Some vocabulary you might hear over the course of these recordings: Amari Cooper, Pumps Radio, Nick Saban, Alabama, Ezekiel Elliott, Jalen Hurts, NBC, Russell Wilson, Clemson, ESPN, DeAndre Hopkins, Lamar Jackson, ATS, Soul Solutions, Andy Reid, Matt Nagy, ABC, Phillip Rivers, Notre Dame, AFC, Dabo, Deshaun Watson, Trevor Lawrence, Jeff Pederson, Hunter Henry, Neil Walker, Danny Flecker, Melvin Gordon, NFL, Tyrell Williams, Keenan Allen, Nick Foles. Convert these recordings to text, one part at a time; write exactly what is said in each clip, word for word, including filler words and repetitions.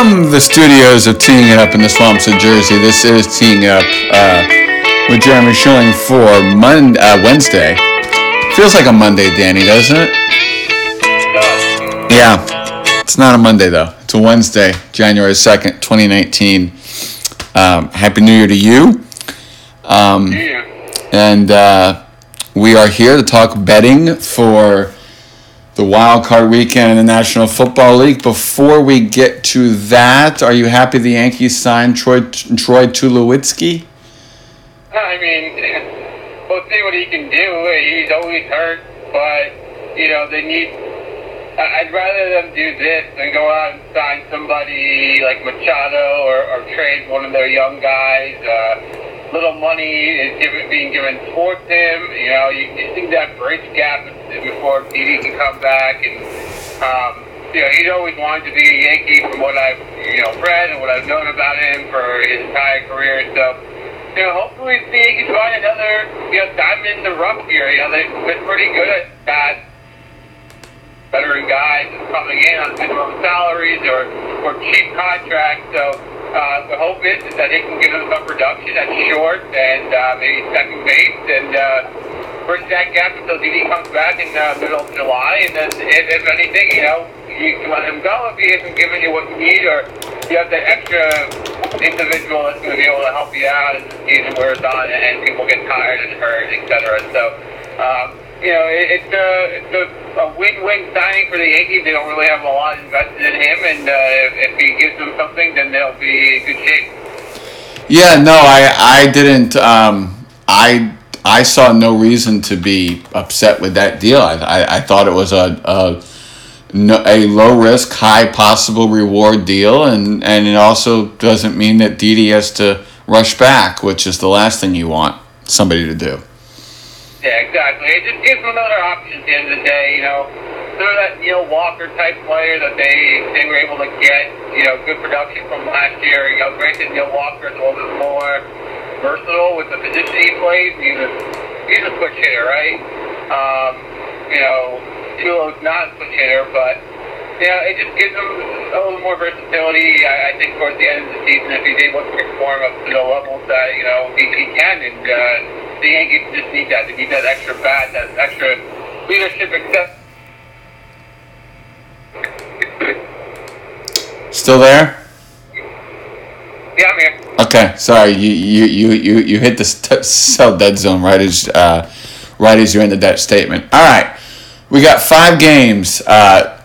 From the studios of Teeing It Up in the Swamps of Jersey, this is Teeing It Up uh, with Jeremy Schilling for Mon- uh, Wednesday. Feels like a Monday, Danny, doesn't it? Yeah. It's not a Monday, though. It's a Wednesday, January second, twenty nineteen. Um, Happy New Year to you. Um, and uh, we are here to talk betting for the wild card weekend in the National Football League. Before we get to that, are you happy the Yankees signed Troy Troy Tulowitzki? I mean, we'll see what he can do. He's always hurt, but you know they need. I'd rather them do this than go out and sign somebody like Machado or, or trade one of their young guys. Uh, little money is given, being given towards him. You know, you, you think that bridge gap before D D can come back. And, um, you know, he's always wanted to be a Yankee from what I've, you know, read and what I've known about him for his entire career and stuff. You know, hopefully see he can find another, you know, diamond in the rough here. You know, they've been pretty good at that. Veteran guys coming in on minimum salaries or, or cheap contracts. So, Uh, the hope is, is that they can give them some production at short and uh, maybe second base and uh, bridge that gap until D D comes back in the uh, middle of July. And then, if, if anything, you know, you can let him go if he isn't giving you what you need, or you have that extra individual that's going to be able to help you out as the season wears on and people get tired and hurt, et cetera. So, um, you know, it, it's, a, it's a, a win-win signing for the Yankees. They don't really have a lot invested in him, and uh, if, if he gives them something, then they'll be in good shape. Yeah, no, I, I didn't. Um, I I saw no reason to be upset with that deal. I I, I thought it was a, a a low risk, high possible reward deal, and and it also doesn't mean that Didi has to rush back, which is the last thing you want somebody to do. Yeah, exactly. It just gives them another option at the end of the day, you know. They're that Neil Walker type player that they, they were able to get, you know, good production from last year. You know, granted, Neil Walker is a little bit more versatile with the position he plays. He's a, he's a switch hitter, right? Um, you know, Tulo's not a switch hitter, but, you know, it just gives them a little more versatility, I, I think, towards the end of the season if he's able to perform up to the levels that, you know, he, he can. And, uh, the Yankees just need that. They need that extra bat, that extra leadership. Except still there? Yeah, I'm here. Okay, sorry. You you you you, you hit the st- cell dead zone right as uh, right as you ended that statement. All right, we got five games uh,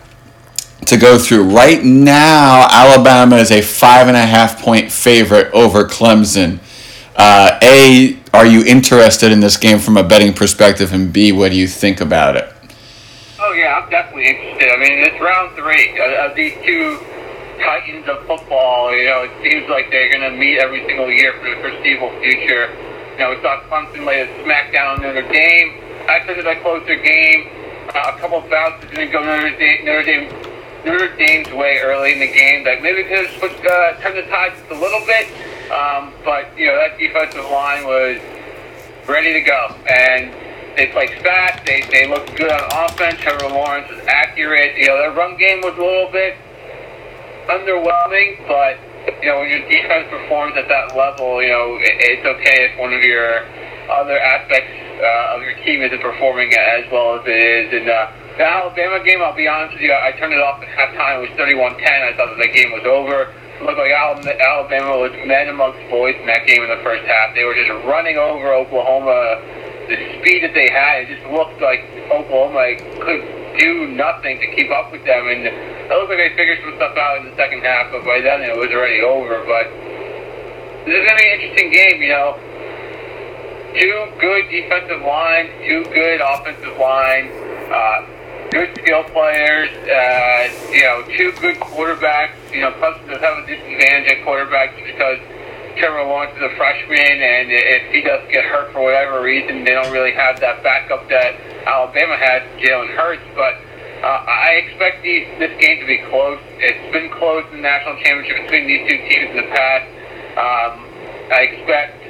to go through right now. Alabama is a five and a half point favorite over Clemson. Uh, a, are you interested in this game from a betting perspective? And B, what do you think about it? Oh, yeah, I'm definitely interested. I mean, it's round three of these two titans of football. You know, it seems like they're going to meet every single year for the foreseeable future. You know, we saw Clemson lay a smackdown on Notre Dame. I said that I closed their game. Uh, a couple of bounces didn't go Notre Dame, Notre Dame, Notre Dame's way early in the game. Like, maybe we could have turned the tide just a little bit. Um, but, you know, that defensive line was ready to go. And they played fast. They they looked good on offense. Trevor Lawrence was accurate. You know, their run game was a little bit underwhelming. But, you know, when your defense performs at that level, you know, it, it's okay if one of your other aspects uh, of your team isn't performing as well as it is. And uh, the Alabama game, I'll be honest with you, I turned it off at halftime. It was thirty-one ten. I thought that the game was over. Looked like Alabama was men amongst boys in that game in the first half. They were just running over Oklahoma. The speed that they had, it just looked like Oklahoma could do nothing to keep up with them. And it looked like they figured some stuff out in the second half, but by then it was already over. But this is going to be an interesting game, you know. Two good defensive lines, two good offensive lines, uh, good skill players, uh, you know, two good quarterbacks. You know, Clemson does have a disadvantage at quarterbacks because Trevor Lawrence is a freshman, and if he does get hurt for whatever reason, they don't really have that backup that Alabama had, Jalen Hurts. But uh, I expect these, this game to be close. It's been close in the national championship between these two teams in the past. Um, I expect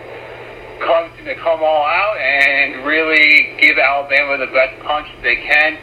Clemson to come all out and really give Alabama the best punch they can.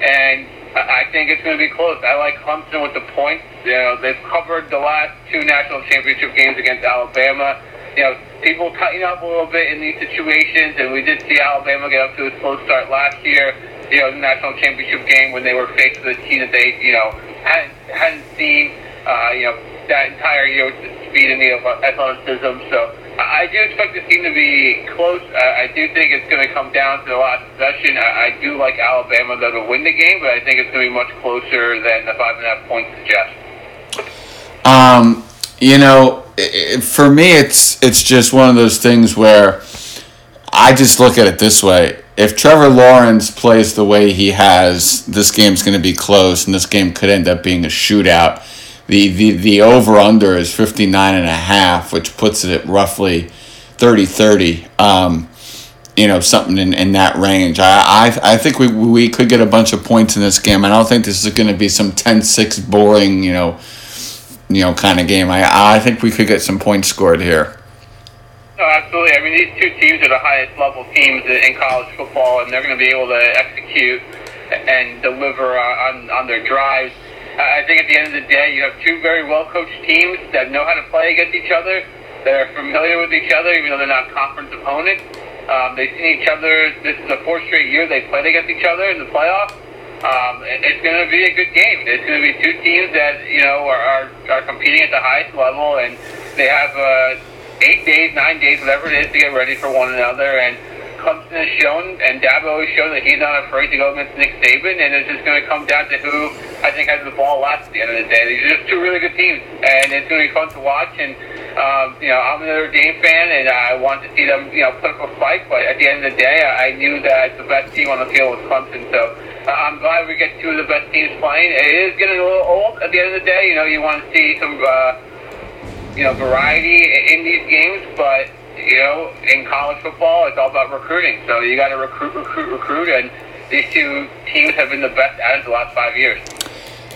And I think it's going to be close. I like Clemson with the points. You know, they've covered the last two national championship games against Alabama. You know, people cutting up a little bit in these situations, and we did see Alabama get up to a slow start last year, you know, the national championship game when they were faced with a team that they, you know, hadn't, hadn't seen, uh, you know, that entire year with the speed and the athleticism. So I do expect this game to be close. I do think it's going to come down to the last possession. I do like Alabama though to win the game, but I think it's going to be much closer than the five and a half points suggest. Um, you know, it, for me, it's it's just one of those things where I just look at it this way: if Trevor Lawrence plays the way he has, this game's going to be close, and this game could end up being a shootout. The, the, the over-under is fifty-nine and a half, which puts it at roughly thirty thirty, um, you know, something in, in that range. I, I I think we we could get a bunch of points in this game. I don't think this is going to be some ten six boring, you know, you know, kind of game. I, I think we could get some points scored here. No, absolutely. I mean, these two teams are the highest level teams in college football, and they're going to be able to execute and deliver on, on their drives. I think at the end of the day, you have two very well-coached teams that know how to play against each other, that are familiar with each other, even though they're not conference opponents. Um, they've seen each other. This is the fourth straight year they played against each other in the playoffs. Um, it's going to be a good game. It's going to be two teams that, you know, are, are, are competing at the highest level, and they have uh, eight days, nine days, whatever it is, to get ready for one another. And Clemson has shown, and Dabo has shown, that he's not afraid to go against Nick Saban, and it's just going to come down to who I think has the ball last at the end of the day. These are just two really good teams, and it's going to be fun to watch. And um, you know, I'm another Dame fan, and I want to see them, you know, put up a fight. But at the end of the day, I knew that the best team on the field was Clemson, so I'm glad we get two of the best teams playing. It is getting a little old at the end of the day. You know, you want to see some, uh, you know, variety in these games, but. You know, in college football, it's all about recruiting. So you got to recruit, recruit, recruit, and these two teams have been the best out of the last five years.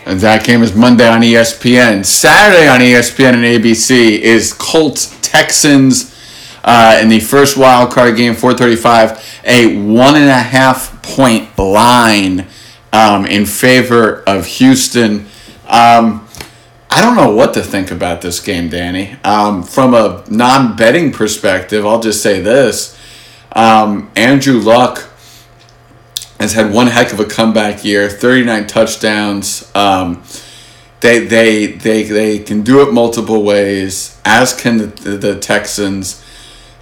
And that game is Monday on E S P N. Saturday on E S P N and A B C is Colts Texans uh, in the first wild card game, four thirty-five, a one and a half point line um, in favor of Houston. Um, I don't know what to think about this game, Danny. Um, from a non-betting perspective, I'll just say this. Um, Andrew Luck has had one heck of a comeback year, thirty-nine touchdowns. Um, they they they they can do it multiple ways, as can the, the, the Texans.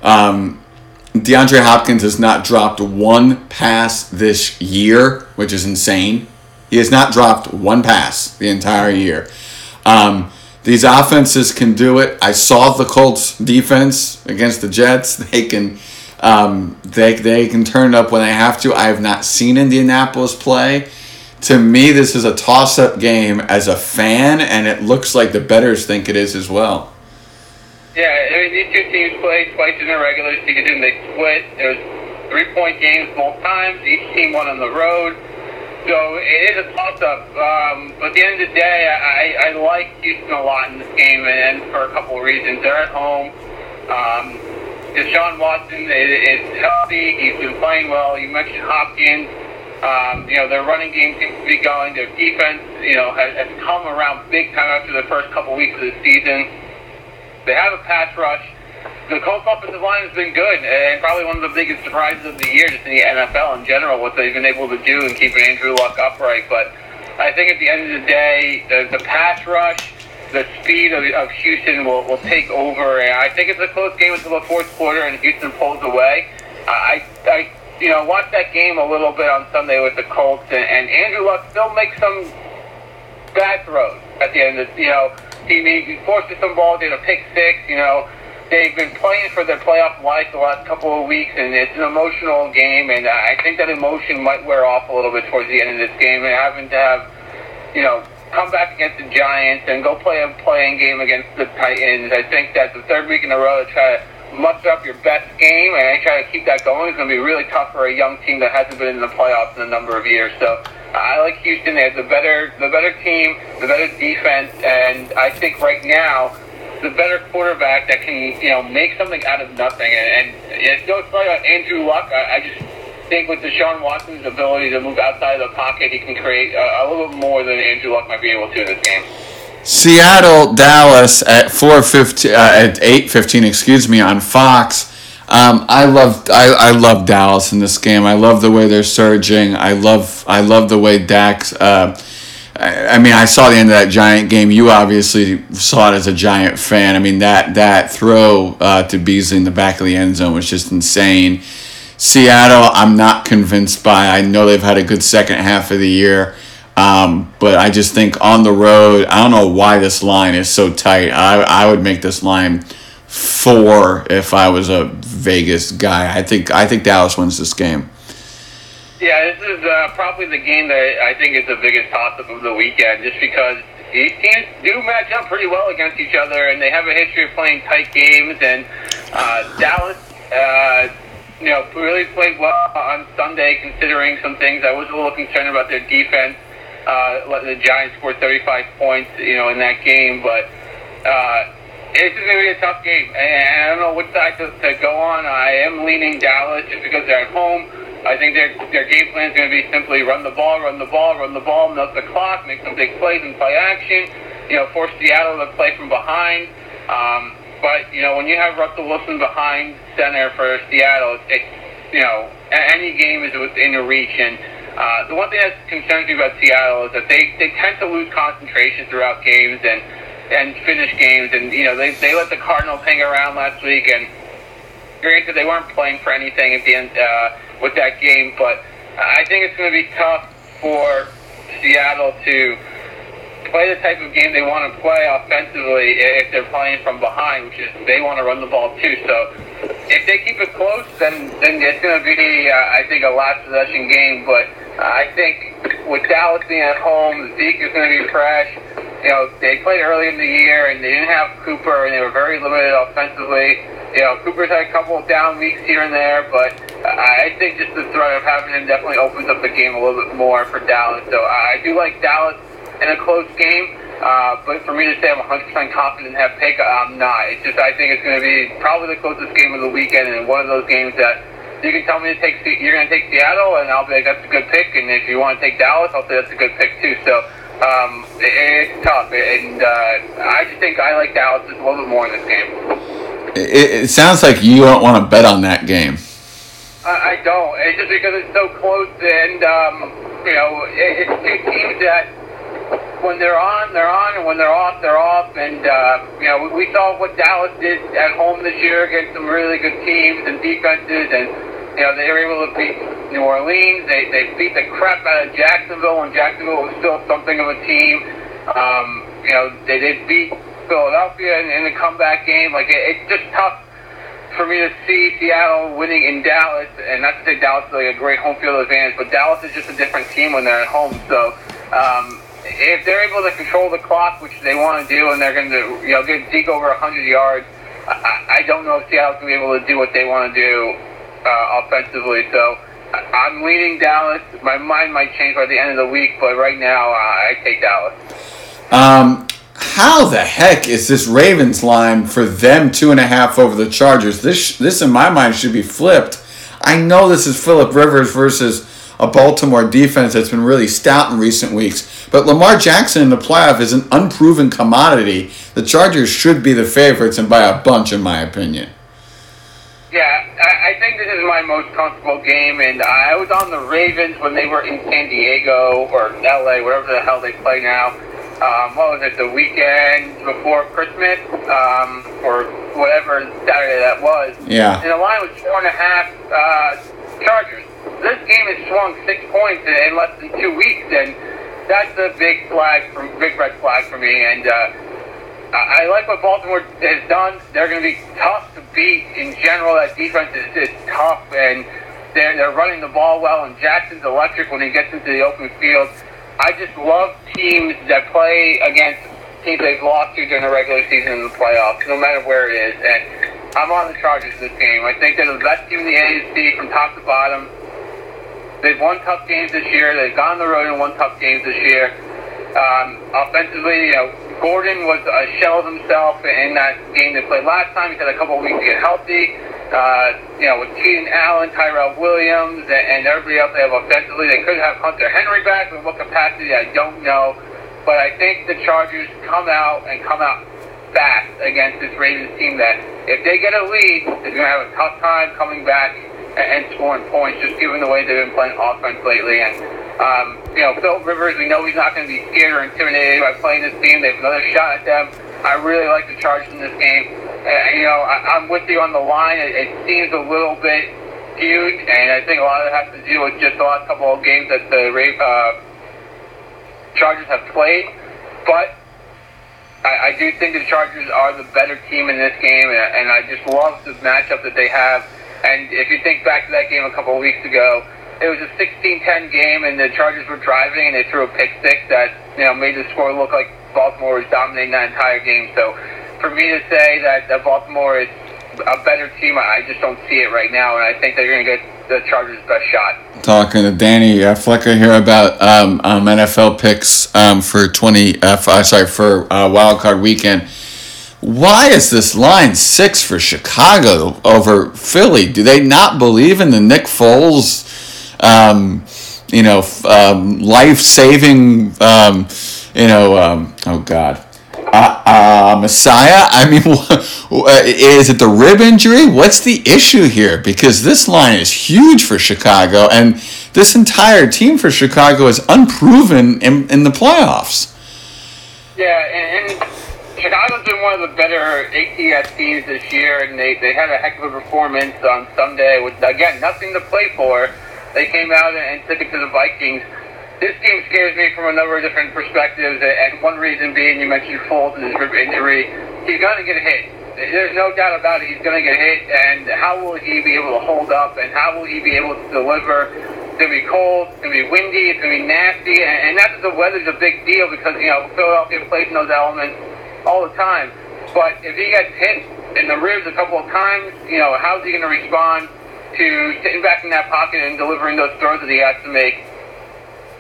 Um, DeAndre Hopkins has not dropped one pass this year, which is insane. He has not dropped one pass the entire year. Um, these offenses can do it. I saw the Colts defense against the Jets. They can, um, they they can turn it up when they have to. I have not seen Indianapolis play. To me, this is a toss-up game as a fan, and it looks like the bettors think it is as well. Yeah, I mean, these two teams played twice in the regular season. They split. There was three-point games both times. Each team won on the road. So it is a toss-up, um, but at the end of the day, I, I like Houston a lot in this game, and for a couple of reasons. They're at home. Um, Deshaun Watson is healthy. He's been playing well. You mentioned Hopkins. Um, you know, their running game seems to be going. Their defense, you know, has, has come around big time after the first couple of weeks of the season. They have a pass rush. The Colts offensive line has been good, and probably one of the biggest surprises of the year just in the N F L in general, what they've been able to do in keeping Andrew Luck upright. But I think at the end of the day, the, the pass rush, the speed of, of Houston will, will take over. And I think it's a close game until the fourth quarter, and Houston pulls away. I, I you know, watched that game a little bit on Sunday with the Colts, and, and Andrew Luck still makes some bad throws at the end of the, you know, he, he forces some balls, did a pick six, you know. They've been playing for their playoff life the last couple of weeks, and it's an emotional game, and I think that emotion might wear off a little bit towards the end of this game. And having to have, you know, come back against the Giants and go play a playing game against the Titans, I think that the third week in a row to try to muster up your best game and try to keep that going is going to be really tough for a young team that hasn't been in the playoffs in a number of years. So I like Houston. They have the better, the better team, the better defense, and I think right now, the better quarterback that can, you know, make something out of nothing. And, and it's no slight on Andrew Luck. I, I just think with Deshaun Watson's ability to move outside of the pocket, he can create a, a little bit more than Andrew Luck might be able to in this game. Seattle, Dallas at four fifteen, uh, at eight fifteen, excuse me, on Fox. Um, I love, I, I love Dallas in this game. I love the way they're surging. I love, I love the way Dax. Uh, I, I mean, I saw the end of that Giant game. You obviously saw it as a Giant fan. I mean, that that throw uh, to Beasley in the back of the end zone was just insane. Seattle, I'm not convinced by. I know they've had a good second half of the year. Um, but I just think on the road, I don't know why this line is so tight. I I would make this line four if I was a Vegas guy. I think I think Dallas wins this game. Yeah, this is uh, probably the game that I think is the biggest toss-up of the weekend, just because these teams do match up pretty well against each other, and they have a history of playing tight games. And uh, Dallas, uh, you know, really played well on Sunday, considering some things. I was a little concerned about their defense. Uh, let the Giants score thirty-five points, you know, in that game. But uh, it's going to be a tough game, and I don't know which side to, to go on. I am leaning Dallas just because they're at home. I think their their game plan is going to be simply run the ball, run the ball, run the ball, milk the clock, make some big plays and play action. You know, force Seattle to play from behind. Um, but you know, when you have Russell Wilson behind center for Seattle, it's, it's you know, any game is within your reach. And Uh, the one thing that concerns me about Seattle is that they, they tend to lose concentration throughout games and, and finish games. And, you know, they, they let the Cardinals hang around last week. And granted, they weren't playing for anything at the end uh, with that game. But I think it's going to be tough for Seattle to play the type of game they want to play offensively if they're playing from behind, which is they want to run the ball too. So if they keep it close, then, then it's going to be, uh, I think, a last possession game. But I think with Dallas being at home, Zeke is going to be fresh. You know, they played early in the year, and they didn't have Cooper, and they were very limited offensively. You know, Cooper's had a couple of down weeks here and there, but I think just the threat of having him definitely opens up the game a little bit more for Dallas. So I do like Dallas in a close game, uh, but for me to say I'm one hundred percent confident and have pick, I'm not. It's just I think it's going to be probably the closest game of the weekend, and one of those games that you can tell me to take. You're going to take Seattle, and I'll be like, that's a good pick. And if you want to take Dallas, I'll say that's a good pick too. So um, it, it's tough, and uh, I just think I like Dallas just a little bit more in this game. It, it sounds like you don't want to bet on that game. I, I don't. It's just because it's so close, and um, you know, it, it's two teams that when they're on, they're on, and when they're off, they're off. And uh, you know, we, we saw what Dallas did at home this year against some really good teams and defenses, and you know, they were able to beat New Orleans. They they beat the crap out of Jacksonville, and Jacksonville was still something of a team. Um, you know, they did beat Philadelphia in, in the comeback game. Like, it, it's just tough for me to see Seattle winning in Dallas, and not to say Dallas is like a great home field advantage, but Dallas is just a different team when they're at home. So um, if they're able to control the clock, which they want to do, and they're going to, you know, get Zeke over one hundred yards, I, I don't know if Seattle's going to be able to do what they want to do Uh, offensively. So I'm leaning Dallas. My mind might change by the end of the week, but right now uh, I take Dallas. Um, how the heck is this Ravens line for them two and a half over the Chargers? This, this in my mind should be flipped. I know this is Phillip Rivers versus a Baltimore defense that's been really stout in recent weeks, but Lamar Jackson in the playoff is an unproven commodity. The Chargers should be the favorites, and by a bunch, in my opinion. Yeah, I think this is my most comfortable game, and I was on the Ravens when they were in San Diego or L A, wherever the hell they play now. Um, what was it, the weekend before Christmas, um, or whatever Saturday that was. Yeah. And the line was four and a half uh, Chargers. This game has swung six points in less than two weeks, and that's a big flag, from, big red flag for me. And uh, I like what Baltimore has done. They're going to be tough to beat in general. That defense is, is tough, and they're, they're running the ball well, and Jackson's electric when he gets into the open field. I just love teams that play against teams they've lost to during the regular season in the playoffs, no matter where it is, and I'm on the Chargers this game. I think they're the best team in the A F C from top to bottom. They've won tough games this year. They've gone on the road and won tough games this year. Um, offensively, you know, Gordon was a shell of himself in that game they played last time. He's had a couple of weeks to get healthy. Uh, you know, with Keenan Allen, Tyrell Williams, and, and everybody else they have offensively. They could have Hunter Henry back. In what capacity, I don't know. But I think the Chargers come out and come out fast against this Ravens team that, if they get a lead, they're going to have a tough time coming back and, and scoring points, just given the way they've been playing offense lately. And, um, you know, Phillip Rivers, we know he's not going to be scared or intimidated by playing this team. They have another shot at them. I really like the Chargers in this game. Uh, you know, I, I'm with you on the line. It, it seems a little bit skewed, and I think a lot of it has to do with just the last couple of games that the uh, Chargers have played. But I, I do think the Chargers are the better team in this game, and, and I just love the matchup that they have. And if you think back to that game a couple of weeks ago, it was a sixteen ten game, and the Chargers were driving, and they threw a pick six that, you know, made the score look like Baltimore was dominating that entire game. So, for me to say that Baltimore is a better team, I just don't see it right now, and I think they're going to get the Chargers' best shot. Talking to Danny uh, Flecker here about um, um, N F L picks um, for twenty. Uh, f- sorry for uh, Wild Card Weekend. Why is this line six for Chicago over Philly? Do they not believe in the Nick Foles, um, you know, um, life-saving, um, you know, um, oh God. Uh, uh, Messiah? I mean, is it the rib injury? What's the issue here? Because this line is huge for Chicago, and this entire team for Chicago is unproven in, in the playoffs. Yeah, and, and Chicago's been one of the better A T S teams this year, and they, they had a heck of a performance on Sunday with, again, nothing to play for. They came out and took it to the Vikings. This game scares me from a number of different perspectives, and one reason being, you mentioned Foles and his rib injury. He's going to get hit. There's no doubt about it. He's going to get hit, and how will he be able to hold up, and how will he be able to deliver? It's going to be cold. It's going to be windy. It's going to be nasty, and not that the weather's a big deal because, you know, Philadelphia plays in those elements all the time, but if he gets hit in the ribs a couple of times, you know, how's he going to respond to sitting back in that pocket and delivering those throws that he has to make?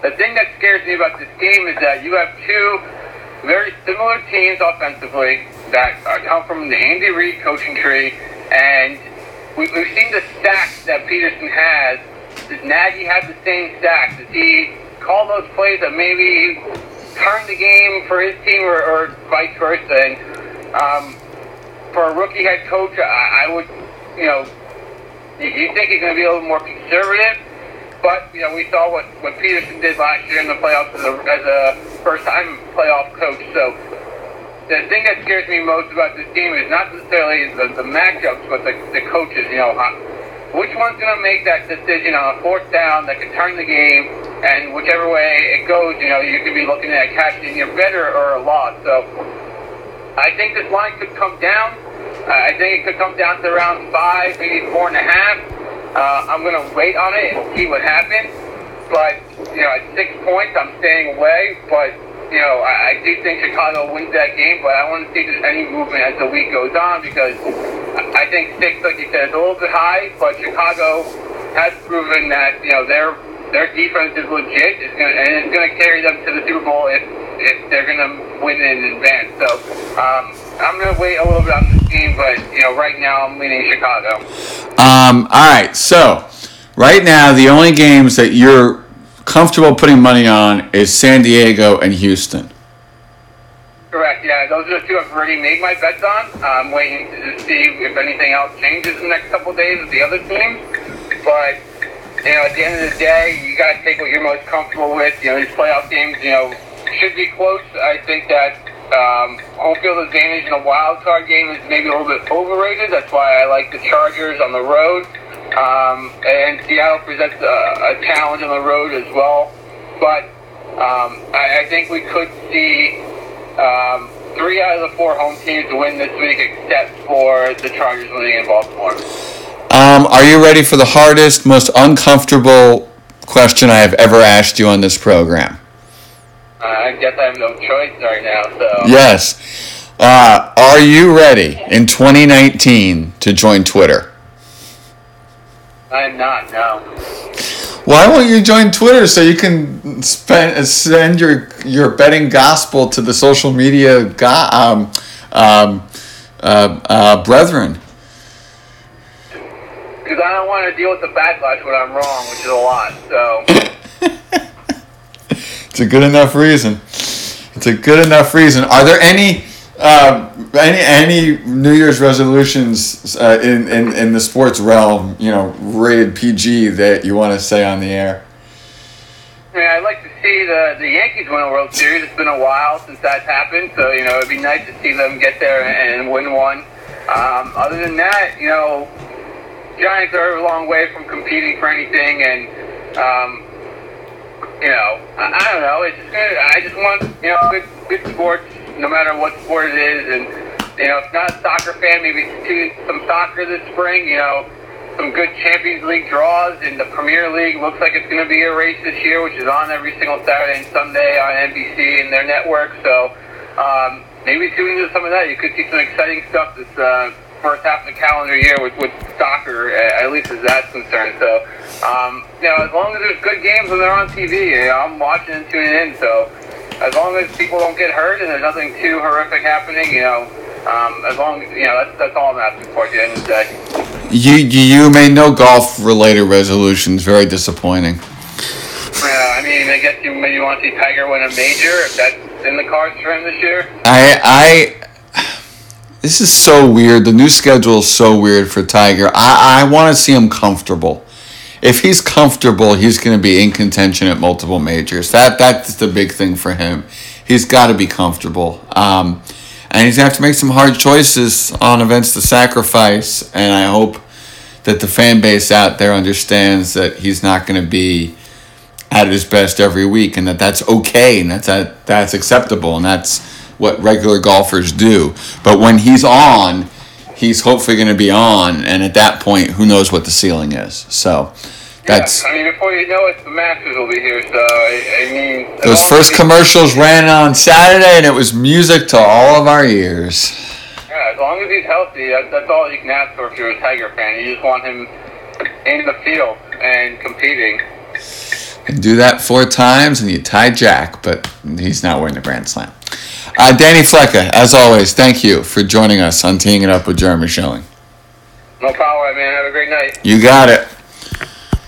The thing that scares me about this game is that you have two very similar teams offensively that come from the Andy Reid coaching tree, and we've seen the stacks that Pederson has. Does Nagy have the same stacks? Does he call those plays that maybe turn the game for his team, or, or vice versa? And um, for a rookie head coach, I, I would, you know, you think he's going to be a little more conservative. But, you know, we saw what, what Pederson did last year in the playoffs as a, as a first-time playoff coach. So the thing that scares me most about this team is not necessarily the, the matchups, but the, the coaches. You know, which one's going to make that decision on a fourth down that could turn the game? And whichever way it goes, you know, you could be looking at cashing in your bet or a loss. So I think this line could come down. I think it could come down to around five, maybe four and a half. Uh, I'm going to wait on it and see what happens. But, you know, at six points, I'm staying away. But, you know, I, I do think Chicago wins that game. But I want to see if there's any movement as the week goes on because I think six, like you said, is a little bit high. But Chicago has proven that, you know, their their defense is legit. It's gonna, and it's going to carry them to the Super Bowl if, if they're going to win in advance. So, um, I'm going to wait a little bit on this game. But, you know, right now I'm leaning Chicago. Um, all right, so right now the only games that you're comfortable putting money on is San Diego and Houston. Correct, yeah. Those are the two I've already made my bets on. I'm waiting to see if anything else changes in the next couple of days with the other teams. But, you know, at the end of the day, you got to take what you're most comfortable with. You know, these playoff games, you know, should be close. I think that um, home field advantage in a wild card game is maybe a little bit overrated. That's why I like the Chargers on the road. Um, and Seattle presents a, a challenge on the road as well. But um, I, I think we could see um, three out of the four home teams win this week, except for the Chargers winning in Baltimore. Um, are you ready for the hardest, most uncomfortable question I have ever asked you on this program? Uh, I guess I have no choice right now, so... Yes. Uh, are you ready in twenty nineteen to join Twitter? I am not, no. Why won't you join Twitter so you can spend, send your your betting gospel to the social media go- um, um, uh, uh, brethren? because I don't want to deal with the backlash when I'm wrong, which is a lot. So it's a good enough reason. It's a good enough reason. Are there any um, any any New Year's resolutions uh, in, in in the sports realm, you know, rated P G, that you want to say on the air? Yeah, I'd like to see the, the Yankees win a World Series. It's been a while since that's happened, so, you know, it'd be nice to see them get there and, and win one. Um, other than that, you know, Giants are a long way from competing for anything, and, um, you know, I, I don't know. It's just good. I just want, you know, good, good sports, no matter what sport it is. And, you know, if not a soccer fan, maybe see some soccer this spring, you know. Some good Champions League draws, and the Premier League looks like it's going to be a race this year, which is on every single Saturday and Sunday on N B C and their network. So um, maybe tune into some of that. You could see some exciting stuff this uh, first half of the calendar year with, with soccer, at least as that's concerned. So, um, you know, as long as there's good games when they're on T V, you know, I'm watching and tuning in. So as long as people don't get hurt and there's nothing too horrific happening, you know, um, as long as, you know, that's, that's all I'm asking for at the end of the day. You you made no golf-related resolutions. Very disappointing. Yeah, I mean, I guess you maybe want to see Tiger win a major, if that's in the cards for him this year. I I this is so weird. The new schedule is so weird for Tiger. I, I want to see him comfortable. If he's comfortable, he's going to be in contention at multiple majors. That that's the big thing for him. He's got to be comfortable. Um. And he's going to have to make some hard choices on events to sacrifice. And I hope that the fan base out there understands that he's not going to be at his best every week, and that that's okay, and that's, that, that's acceptable, and that's what regular golfers do. But when he's on, he's hopefully going to be on. And at that point, who knows what the ceiling is. So that's... Yeah, I mean, before you know it, the Masters will be here. So, I, I mean... Those first commercials ran on Saturday, and it was music to all of our ears. Yeah, as long as he's healthy, that, that's all you can ask for if you're a Tiger fan. You just want him in the field and competing. And do that four times, and you tie Jack, but he's not winning the Grand Slam. Uh, Danny Flecker, as always, thank you for joining us on Teeing It Up with Jeremy Schilling. No problem, man. Have a great night. You got it.